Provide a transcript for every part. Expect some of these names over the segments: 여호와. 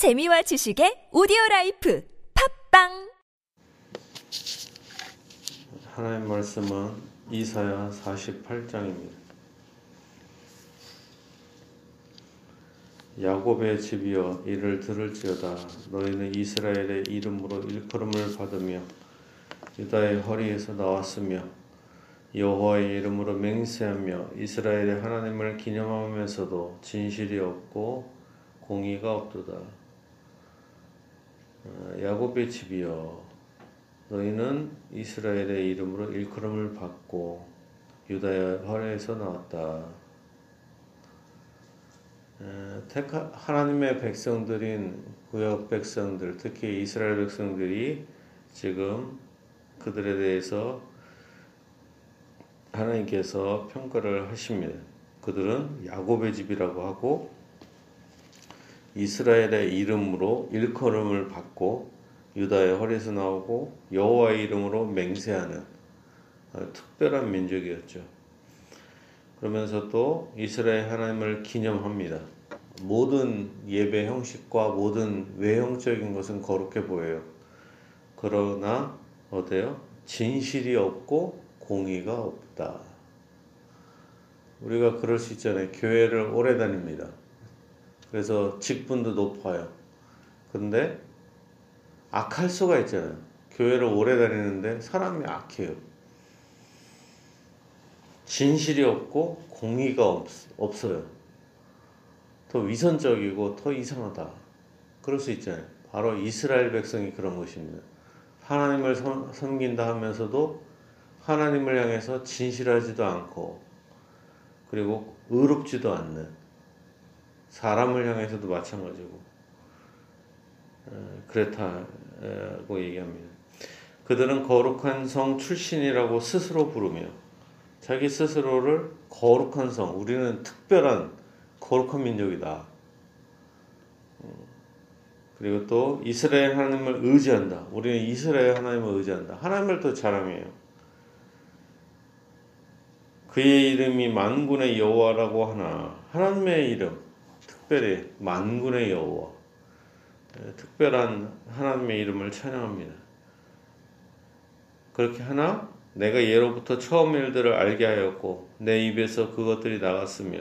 재미와 지식의 오디오라이프 팝빵! 하나님의 말씀은 이사야 48장입니다. 야곱의 집이여 이를 들을지어다. 너희는 이스라엘의 이름으로 일컬음을 받으며 유다의 허리에서 나왔으며 여호와의 이름으로 맹세하며 이스라엘의 하나님을 기념하면서도 진실이 없고 공의가 없도다. 야곱의 집이여 너희는 이스라엘의 이름으로 일컬음을 받고 유다의 허리에서 나왔다. 하나님의 백성들인 구약 백성들, 특히 이스라엘 백성들이 지금 그들에 대해서 하나님께서 평가를 하십니다. 그들은 야곱의 집이라고 하고 이스라엘의 이름으로 일컬음을 받고 유다의 허리에서 나오고 여호와의 이름으로 맹세하는 특별한 민족이었죠. 그러면서 또 이스라엘 하나님을 기념합니다. 모든 예배 형식과 모든 외형적인 것은 거룩해 보여요. 그러나 어때요? 진실이 없고 공의가 없다. 우리가 그럴 수 있잖아요. 교회를 오래 다닙니다. 그래서 직분도 높아요. 근데 악할 수가 있잖아요. 교회를 오래 다니는데 사람이 악해요. 진실이 없고 공의가 없어요. 더 위선적이고 더 이상하다. 그럴 수 있잖아요. 바로 이스라엘 백성이 그런 것입니다. 하나님을 섬긴다 하면서도 하나님을 향해서 진실하지도 않고 그리고 의롭지도 않는 사람을 향해서도 마찬가지고 그렇다고 얘기합니다. 그들은 거룩한 성 출신이라고 스스로 부르며 자기 스스로를 거룩한 성, 우리는 특별한 거룩한 민족이다. 그리고 또 이스라엘 하나님을 의지한다. 우리는 이스라엘 하나님을 의지한다. 하나님을 또 자랑해요. 그의 이름이 만군의 여호와라고 하나, 하나님의 이름, 특별히 만군의 여호와, 특별한 하나님의 이름을 찬양합니다. 그렇게 하나 내가 예로부터 처음 일들을 알게 하였고 내 입에서 그것들이 나갔으며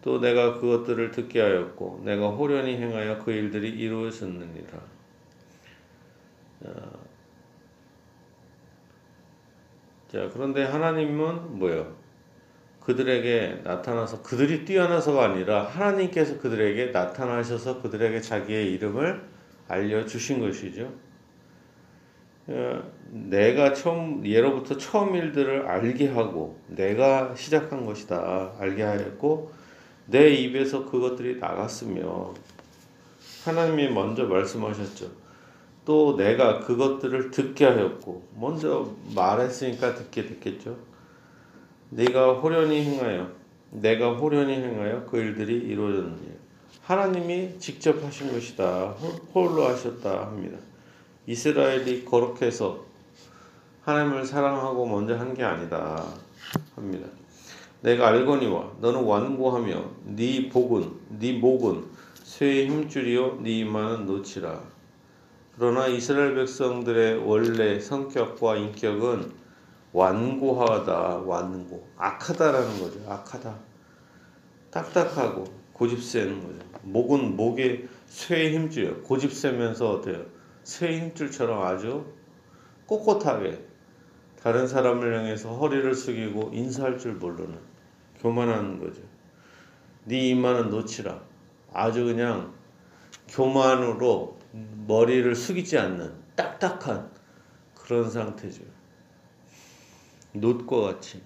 또 내가 그것들을 듣게 하였고 내가 호련히 행하여 그 일들이 이루어졌느니라. 자, 그런데 하나님은 뭐예요? 그들에게 나타나서 그들이 뛰어나서가 아니라 하나님께서 그들에게 나타나셔서 그들에게 자기의 이름을 알려주신 것이죠. 내가 예로부터 처음 일들을 알게 하고 내가 시작한 것이다. 알게 하였고 내 입에서 그것들이 나갔으며 하나님이 먼저 말씀하셨죠. 또 내가 그것들을 듣게 하였고 먼저 말했으니까 듣게 됐겠죠. 내가 호련히 행하여 그 일들이 이루어졌느니라. 하나님이 직접 하신 것이다. 홀로 하셨다 합니다. 이스라엘이 거룩해서 하나님을 사랑하고 먼저 한 게 아니다 합니다. 내가 알거니와 너는 완고하며 네 목은 쇠의 힘줄이요 네 이마는 노치라. 그러나 이스라엘 백성들의 원래 성격과 인격은 완고하다, 악하다라는 거죠. 악하다, 딱딱하고 고집세는 거죠. 목은 목에 쇠의 힘줄이에요. 고집세면서 어때요? 쇠의 힘줄처럼 아주 꼿꼿하게 다른 사람을 향해서 허리를 숙이고 인사할 줄 모르는 교만한 거죠. 네 이마는 노치라. 아주 그냥 교만으로 머리를 숙이지 않는 딱딱한 그런 상태죠. 놋과 같이.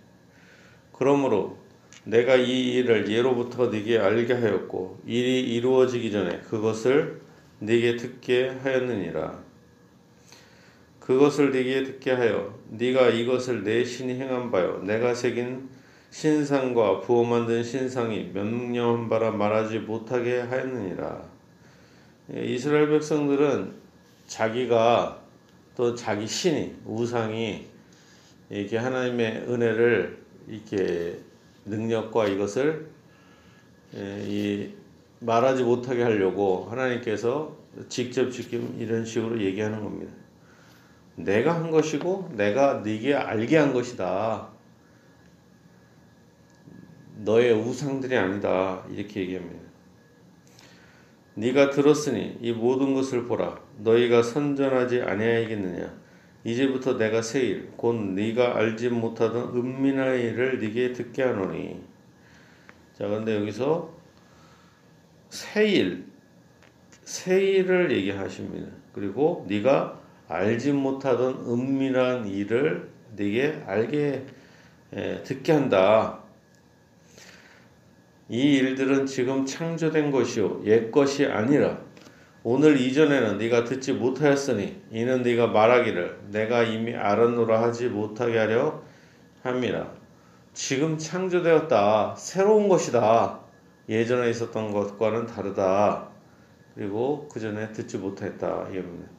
그러므로 내가 이 일을 예로부터 네게 알게 하였고 일이 이루어지기 전에 그것을 네게 듣게 하였느니라. 그것을 네게 듣게 하여 네가 이것을 내 신이 행한 바요 내가 새긴 신상과 부어 만든 신상이 명령한 바라 말하지 못하게 하였느니라. 이스라엘 백성들은 자기가 또 자기 신이 우상이 이렇게 하나님의 은혜를 이렇게 능력과 이것을 이 말하지 못하게 하려고 하나님께서 직접 지금 이런 식으로 얘기하는 겁니다. 내가 한 것이고 내가 네게 알게 한 것이다. 너의 우상들이 아니다. 이렇게 얘기합니다. 네가 들었으니 이 모든 것을 보라. 너희가 선전하지 아니하겠느냐. 이제부터 내가 세일 곧 네가 알지 못하던 은밀한 일을 네게 듣게 하노니. 자, 그런데 여기서 세일을 얘기하십니다. 그리고 네가 알지 못하던 은밀한 일을 네게 알게 듣게 한다. 이 일들은 지금 창조된 것이요 옛 것이 아니라 오늘 이전에는 네가 듣지 못하였으니 이는 네가 말하기를 내가 이미 알았노라 하지 못하게 하려 함이라. 지금 창조되었다. 새로운 것이다. 예전에 있었던 것과는 다르다. 그리고 그 전에 듣지 못했다. 이겁니다.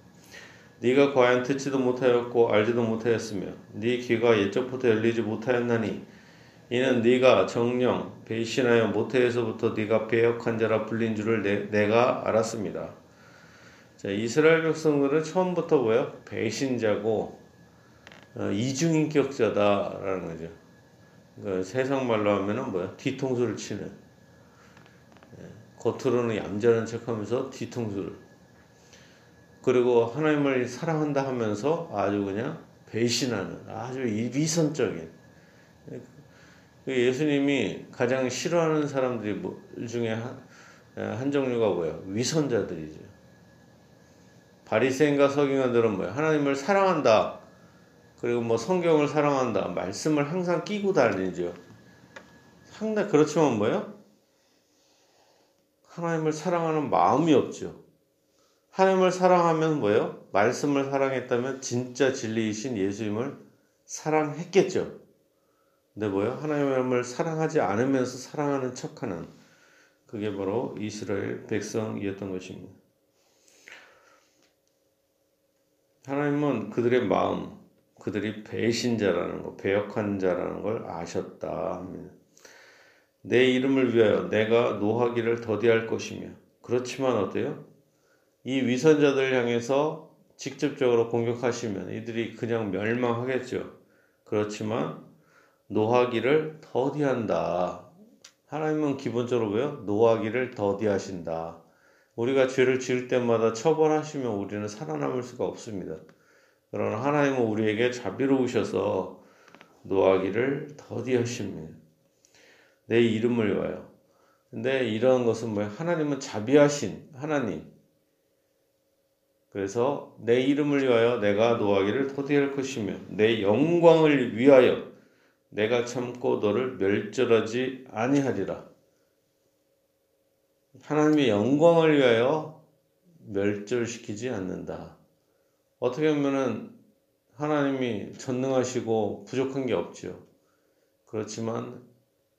네가 과연 듣지도 못하였고 알지도 못하였으며 네 귀가 옛적부터 열리지 못하였나니 이는 네가 정령 배신하여 모태에서부터 네가 배역한 자라 불린 줄을 내가 알았습니다. 자, 이스라엘 백성들은 처음부터 뭐예요? 배신자고 이중인격자다라는 거죠. 그러니까 세상 말로 하면은 뭐야? 뒤통수를 치는. 겉으로는 얌전한 척하면서 뒤통수를. 그리고 하나님을 사랑한다 하면서 아주 그냥 배신하는 아주 위선적인. 예수님이 가장 싫어하는 사람들 중에 한 종류가 뭐예요? 위선자들이죠. 바리새인과 서기관들은 뭐예요? 하나님을 사랑한다. 그리고 뭐 성경을 사랑한다. 말씀을 항상 끼고 다니죠. 상당히 그렇지만 뭐예요? 하나님을 사랑하는 마음이 없죠. 하나님을 사랑하면 뭐예요? 말씀을 사랑했다면 진짜 진리이신 예수님을 사랑했겠죠. 근데 뭐예요? 하나님을 사랑하지 않으면서 사랑하는 척하는 그게 바로 이스라엘 백성이었던 것입니다. 하나님은 그들의 마음, 그들이 배신자라는 것, 배역한 자라는 걸 아셨다 합니다. 내 이름을 위하여 내가 노하기를 더디할 것이며 그렇지만 어때요? 이 위선자들을 향해서 직접적으로 공격하시면 이들이 그냥 멸망하겠죠. 그렇지만 노하기를 더디한다. 하나님은 기본적으로 뭐예요? 노하기를 더디하신다. 우리가 죄를 지을 때마다 처벌하시면 우리는 살아남을 수가 없습니다. 그러나 하나님은 우리에게 자비로우셔서 노하기를 더디하십니다. 내 이름을 위하여. 근데 이런 것은 뭐예요? 하나님은 자비하신 하나님. 그래서 내 이름을 위하여 내가 노하기를 더디할 것이며 내 영광을 위하여 내가 참고 너를 멸절하지 아니하리라. 하나님의 영광을 위하여 멸절시키지 않는다. 어떻게 보면은 하나님이 전능하시고 부족한 게 없죠. 그렇지만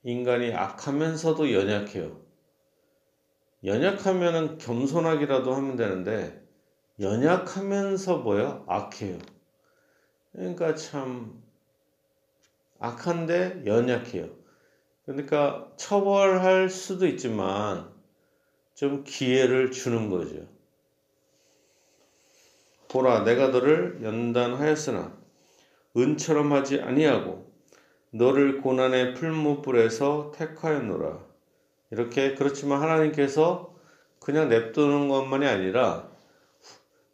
인간이 악하면서도 연약해요. 연약하면은 겸손하기라도 하면 되는데 연약하면서 뭐예요? 악해요. 그러니까 참 악한데 연약해요. 그러니까 처벌할 수도 있지만 좀 기회를 주는 거죠. 보라, 내가 너를 연단하였으나 은처럼 하지 아니하고 너를 고난의 풀무불에서 택하였노라. 이렇게 그렇지만 하나님께서 그냥 냅두는 것만이 아니라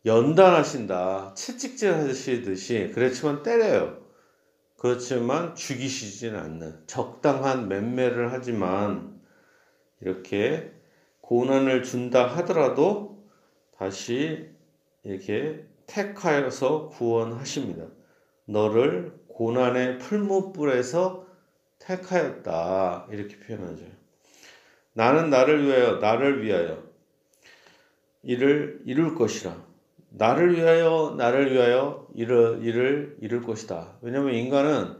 연단하신다. 채찍질 하시듯이 그렇지만 때려요. 그렇지만 죽이시진 않는 적당한 맴매를 하지만 이렇게 고난을 준다 하더라도 다시 이렇게 택하여서 구원하십니다. 너를 고난의 풀무불에서 택하였다. 이렇게 표현하죠. 나는 나를 위하여 이를 이룰 것이라. 나를 위하여 일을 이룰 것이다. 왜냐하면 인간은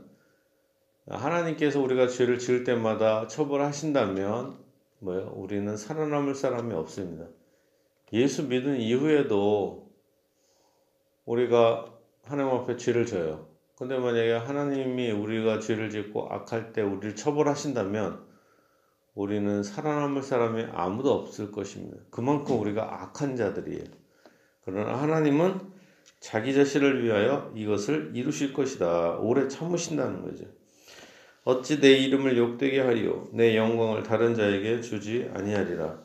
하나님께서 우리가 죄를 지을 때마다 처벌하신다면 뭐예요? 우리는 살아남을 사람이 없습니다. 예수 믿은 이후에도 우리가 하나님 앞에 죄를 져요. 근데 만약에 하나님이 우리가 죄를 짓고 악할 때 우리를 처벌하신다면 우리는 살아남을 사람이 아무도 없을 것입니다. 그만큼 우리가 악한 자들이에요. 그러나 하나님은 자기 자신을 위하여 이것을 이루실 것이다. 오래 참으신다는 거죠. 어찌 내 이름을 욕되게 하리요 내 영광을 다른 자에게 주지 아니하리라.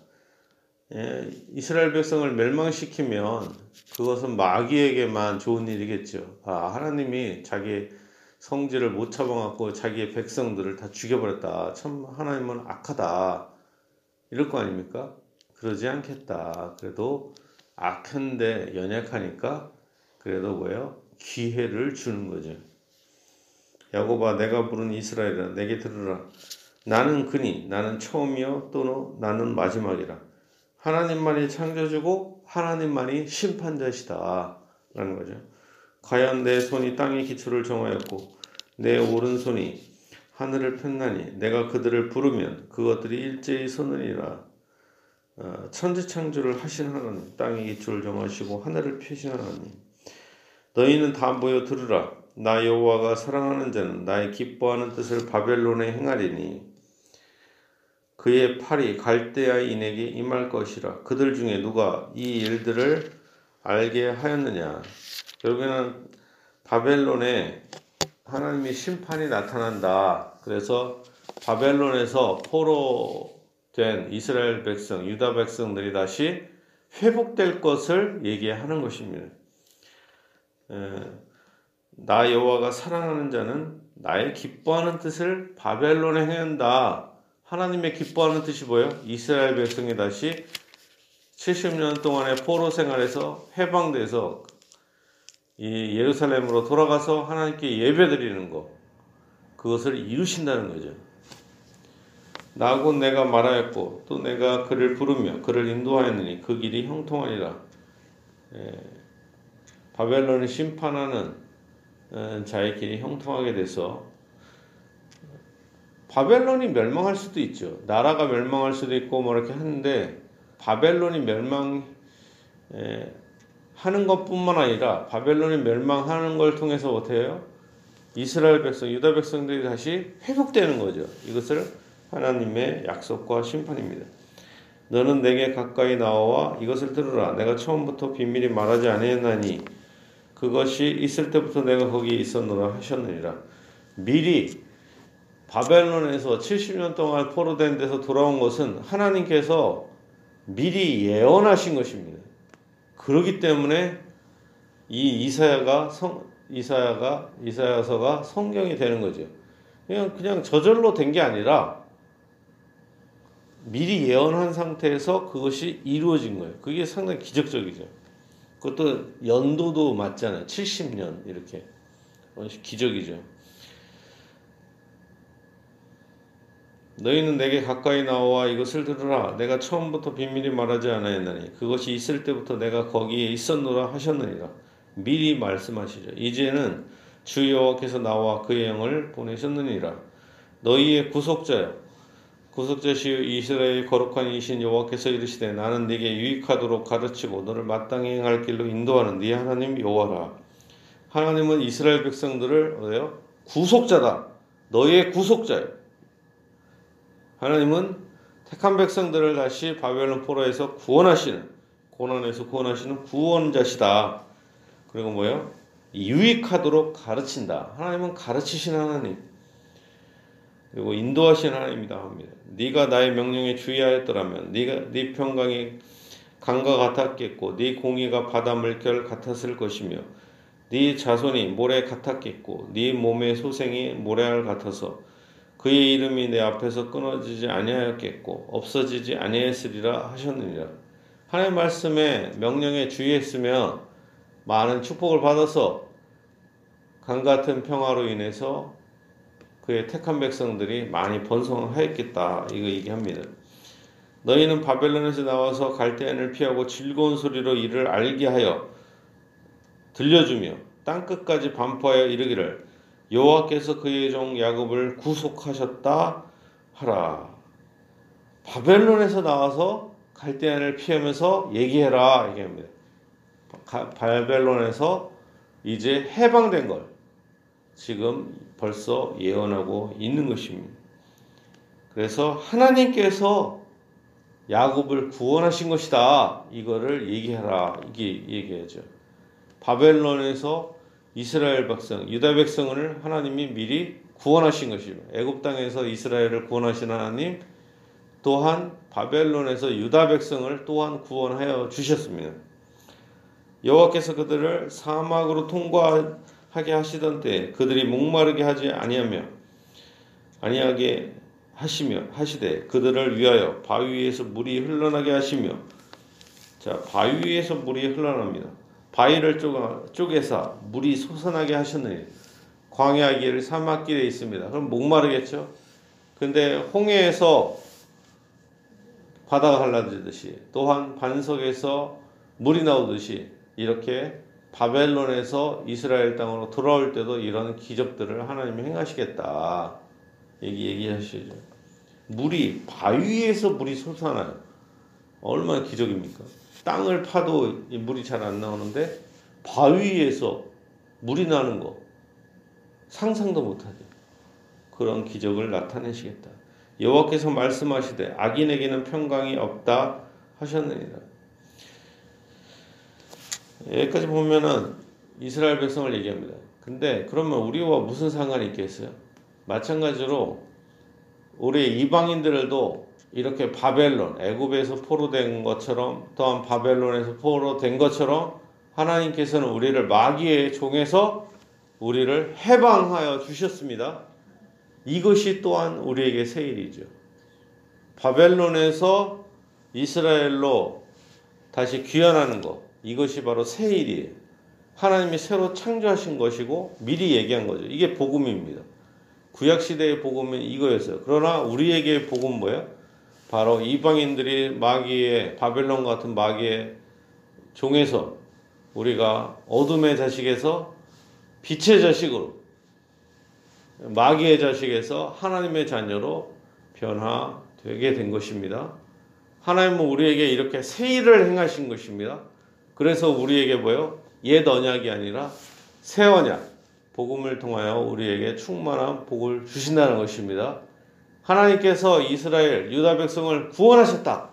예, 이스라엘 백성을 멸망시키면 그것은 마귀에게만 좋은 일이겠죠. 아, 하나님이 자기 성질을 못 참아갖고 자기의 백성들을 다 죽여버렸다. 참 하나님은 악하다. 이럴 거 아닙니까? 그러지 않겠다. 그래도 악한데 연약하니까 그래도 뭐예요? 기회를 주는 거죠. 야곱아 내가 부른 이스라엘아 내게 들으라. 나는 그니 나는 처음이요 또는 나는 마지막이라. 하나님만이 창조주고 하나님만이 심판자시다. 라는 거죠. 과연 내 손이 땅의 기초를 정하였고 내 오른손이 하늘을 폈나니 내가 그들을 부르면 그것들이 일제히 서느니라. 천지창조를 하신 하나님 땅의 기초를 정하시고 하늘을 펴신 하나님 너희는 다 모여 들으라. 나 여호와가 사랑하는 자는 나의 기뻐하는 뜻을 바벨론에 행하리니 그의 팔이 갈대아인에게 임할 것이라. 그들 중에 누가 이 일들을 알게 하였느냐. 결국에는 바벨론에 하나님의 심판이 나타난다. 그래서 바벨론에서 포로된 이스라엘 백성, 유다 백성들이 다시 회복될 것을 얘기하는 것입니다. 나 여호와가 사랑하는 자는 나의 기뻐하는 뜻을 바벨론에 행한다. 하나님의 기뻐하는 뜻이 뭐예요? 이스라엘 백성이 다시 70년 동안의 포로 생활에서 해방돼서 이 예루살렘으로 돌아가서 하나님께 예배드리는 것, 그것을 이루신다는 거죠. 나고 내가 말하였고 또 내가 그를 부르며 그를 인도하였느니 그 길이 형통하리라. 바벨론을 심판하는 자의 길이 형통하게 돼서 바벨론이 멸망할 수도 있죠. 나라가 멸망할 수도 있고 뭐 이렇게 하는데 바벨론이 멸망하는 것뿐만 아니라 바벨론이 멸망하는 걸 통해서 어떻게 해요? 이스라엘 백성, 유다 백성들이 다시 회복되는 거죠. 이것을 하나님의 약속과 심판입니다. 너는 내게 가까이 나와 이것을 들으라. 내가 처음부터 비밀히 말하지 아니하나니 그것이 있을 때부터 내가 거기에 있었노라 하셨느니라. 미리 바벨론에서 70년 동안 포로된 데서 돌아온 것은 하나님께서 미리 예언하신 것입니다. 그렇기 때문에 이 이사야서가 성경이 되는 거죠. 그냥 저절로 된 게 아니라 미리 예언한 상태에서 그것이 이루어진 거예요. 그게 상당히 기적적이죠. 그것도 연도도 맞잖아요. 70년 이렇게. 기적이죠. 너희는 내게 가까이 나와 이것을 들으라. 내가 처음부터 비밀히 말하지 아니하였나니 그것이 있을 때부터 내가 거기에 있었노라 하셨느니라. 미리 말씀하시죠. 이제는 주 여호와께서 나와 그의 영을 보내셨느니라. 너희의 구속자시요 이스라엘의 거룩한 이신 여호와께서 이르시되 나는 네게 유익하도록 가르치고 너를 마땅히 행할 길로 인도하는 네 하나님 여호와라. 하나님은 이스라엘 백성들을 구속자다. 너희의 구속자예요. 하나님은 택한 백성들을 다시 바벨론 포로에서 구원하시는, 고난에서 구원하시는 구원자시다. 그리고 뭐예요? 유익하도록 가르친다. 하나님은 가르치신 하나님, 그리고 인도하신 하나님이다 합니다. 네가 나의 명령에 주의하였더라면 네 평강이 강과 같았겠고 네 공의가 바다 물결 같았을 것이며 네 자손이 모래 같았겠고 네 몸의 소생이 모래알 같아서 그의 이름이 내 앞에서 끊어지지 아니하였겠고 없어지지 아니했으리라 하셨느니라. 하나님의 말씀에 명령에 주의했으면 많은 축복을 받아서 강같은 평화로 인해서 그의 택한 백성들이 많이 번성하였겠다. 이거 얘기합니다. 너희는 바벨론에서 나와서 갈대아인을 피하고 즐거운 소리로 이를 알게 하여 들려주며 땅끝까지 반포하여 이르기를 여호와께서 그의 종 야곱을 구속하셨다 하라. 바벨론에서 나와서 갈대아인을 피하면서 얘기해라 얘기합니다. 바벨론에서 이제 해방된 걸 지금 벌써 예언하고 있는 것입니다. 그래서 하나님께서 야곱을 구원하신 것이다. 이거를 얘기하라. 이게 얘기하죠. 바벨론에서 이스라엘 백성, 유다 백성을 하나님이 미리 구원하신 것입니다. 애굽 땅에서 이스라엘을 구원하신 하나님 또한 바벨론에서 유다 백성을 또한 구원하여 주셨습니다. 여호와께서 그들을 사막으로 통과하게 하시던 때 그들이 목마르게 하지 아니하게 하시며 하시되 그들을 위하여 바위에서 물이 흘러나게 하시며, 자, 바위에서 물이 흘러납니다. 바위를 쪼개사 물이 솟아나게 하셨느니 광야 길을 사막길에 있습니다. 그럼 목마르겠죠. 근데 홍해에서 바다가 갈라지듯이 또한 반석에서 물이 나오듯이 이렇게 바벨론에서 이스라엘 땅으로 돌아올 때도 이런 기적들을 하나님이 행하시겠다 얘기하시죠. 물이 바위에서 물이 솟아나요. 얼마나 기적입니까? 땅을 파도 물이 잘 안 나오는데 바위에서 물이 나는 거 상상도 못하죠. 그런 기적을 나타내시겠다. 여호와께서 말씀하시되 악인에게는 평강이 없다 하셨느니라. 여기까지 보면은 이스라엘 백성을 얘기합니다. 근데 그러면 우리와 무슨 상관이 있겠어요? 마찬가지로 우리 이방인들도 이렇게 바벨론, 애굽에서 포로된 것처럼 또한 바벨론에서 포로된 것처럼 하나님께서는 우리를 마귀의 종에서 우리를 해방하여 주셨습니다. 이것이 또한 우리에게 새 일이죠. 바벨론에서 이스라엘로 다시 귀환하는 것, 이것이 바로 새 일이에요. 하나님이 새로 창조하신 것이고 미리 얘기한 거죠. 이게 복음입니다. 구약시대의 복음은 이거였어요. 그러나 우리에게의 복음은 뭐예요? 바로 이방인들이 마귀의, 바벨론 같은 마귀의 종에서 우리가 어둠의 자식에서 빛의 자식으로, 마귀의 자식에서 하나님의 자녀로 변화되게 된 것입니다. 하나님은 우리에게 이렇게 새 일을 행하신 것입니다. 그래서 우리에게 뭐예요? 옛 언약이 아니라 새 언약, 복음을 통하여 우리에게 충만한 복을 주신다는 것입니다. 하나님께서 이스라엘, 유다 백성을 구원하셨다.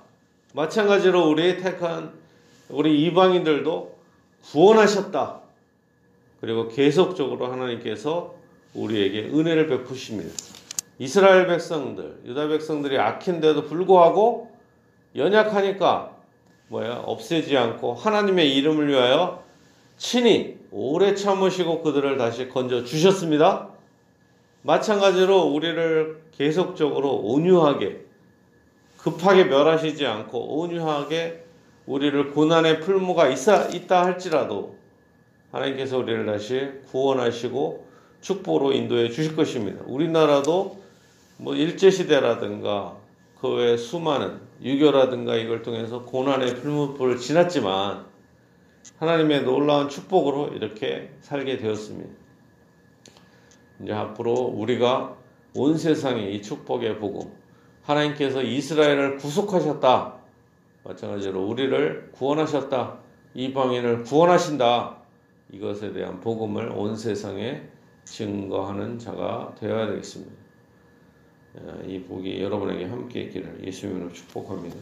마찬가지로 우리 택한 우리 이방인들도 구원하셨다. 그리고 계속적으로 하나님께서 우리에게 은혜를 베푸십니다. 이스라엘 백성들, 유다 백성들이 악한데도 불구하고 연약하니까 없애지 않고 하나님의 이름을 위하여 친히 오래 참으시고 그들을 다시 건져 주셨습니다. 마찬가지로 우리를 계속적으로 온유하게, 급하게 멸하시지 않고 온유하게 우리를 고난의 풀무가 있다 할지라도 하나님께서 우리를 다시 구원하시고 축복으로 인도해 주실 것입니다. 우리나라도 일제시대라든가 그 외 수많은 유교라든가 이걸 통해서 고난의 풀무불을 지났지만 하나님의 놀라운 축복으로 이렇게 살게 되었습니다. 이제 앞으로 우리가 온 세상에 이 축복의 복음, 하나님께서 이스라엘을 구속하셨다, 마찬가지로 우리를 구원하셨다, 이방인을 구원하신다, 이것에 대한 복음을 온 세상에 증거하는 자가 되어야 되겠습니다. 이 복이 여러분에게 함께 있기를 예수님으로 축복합니다.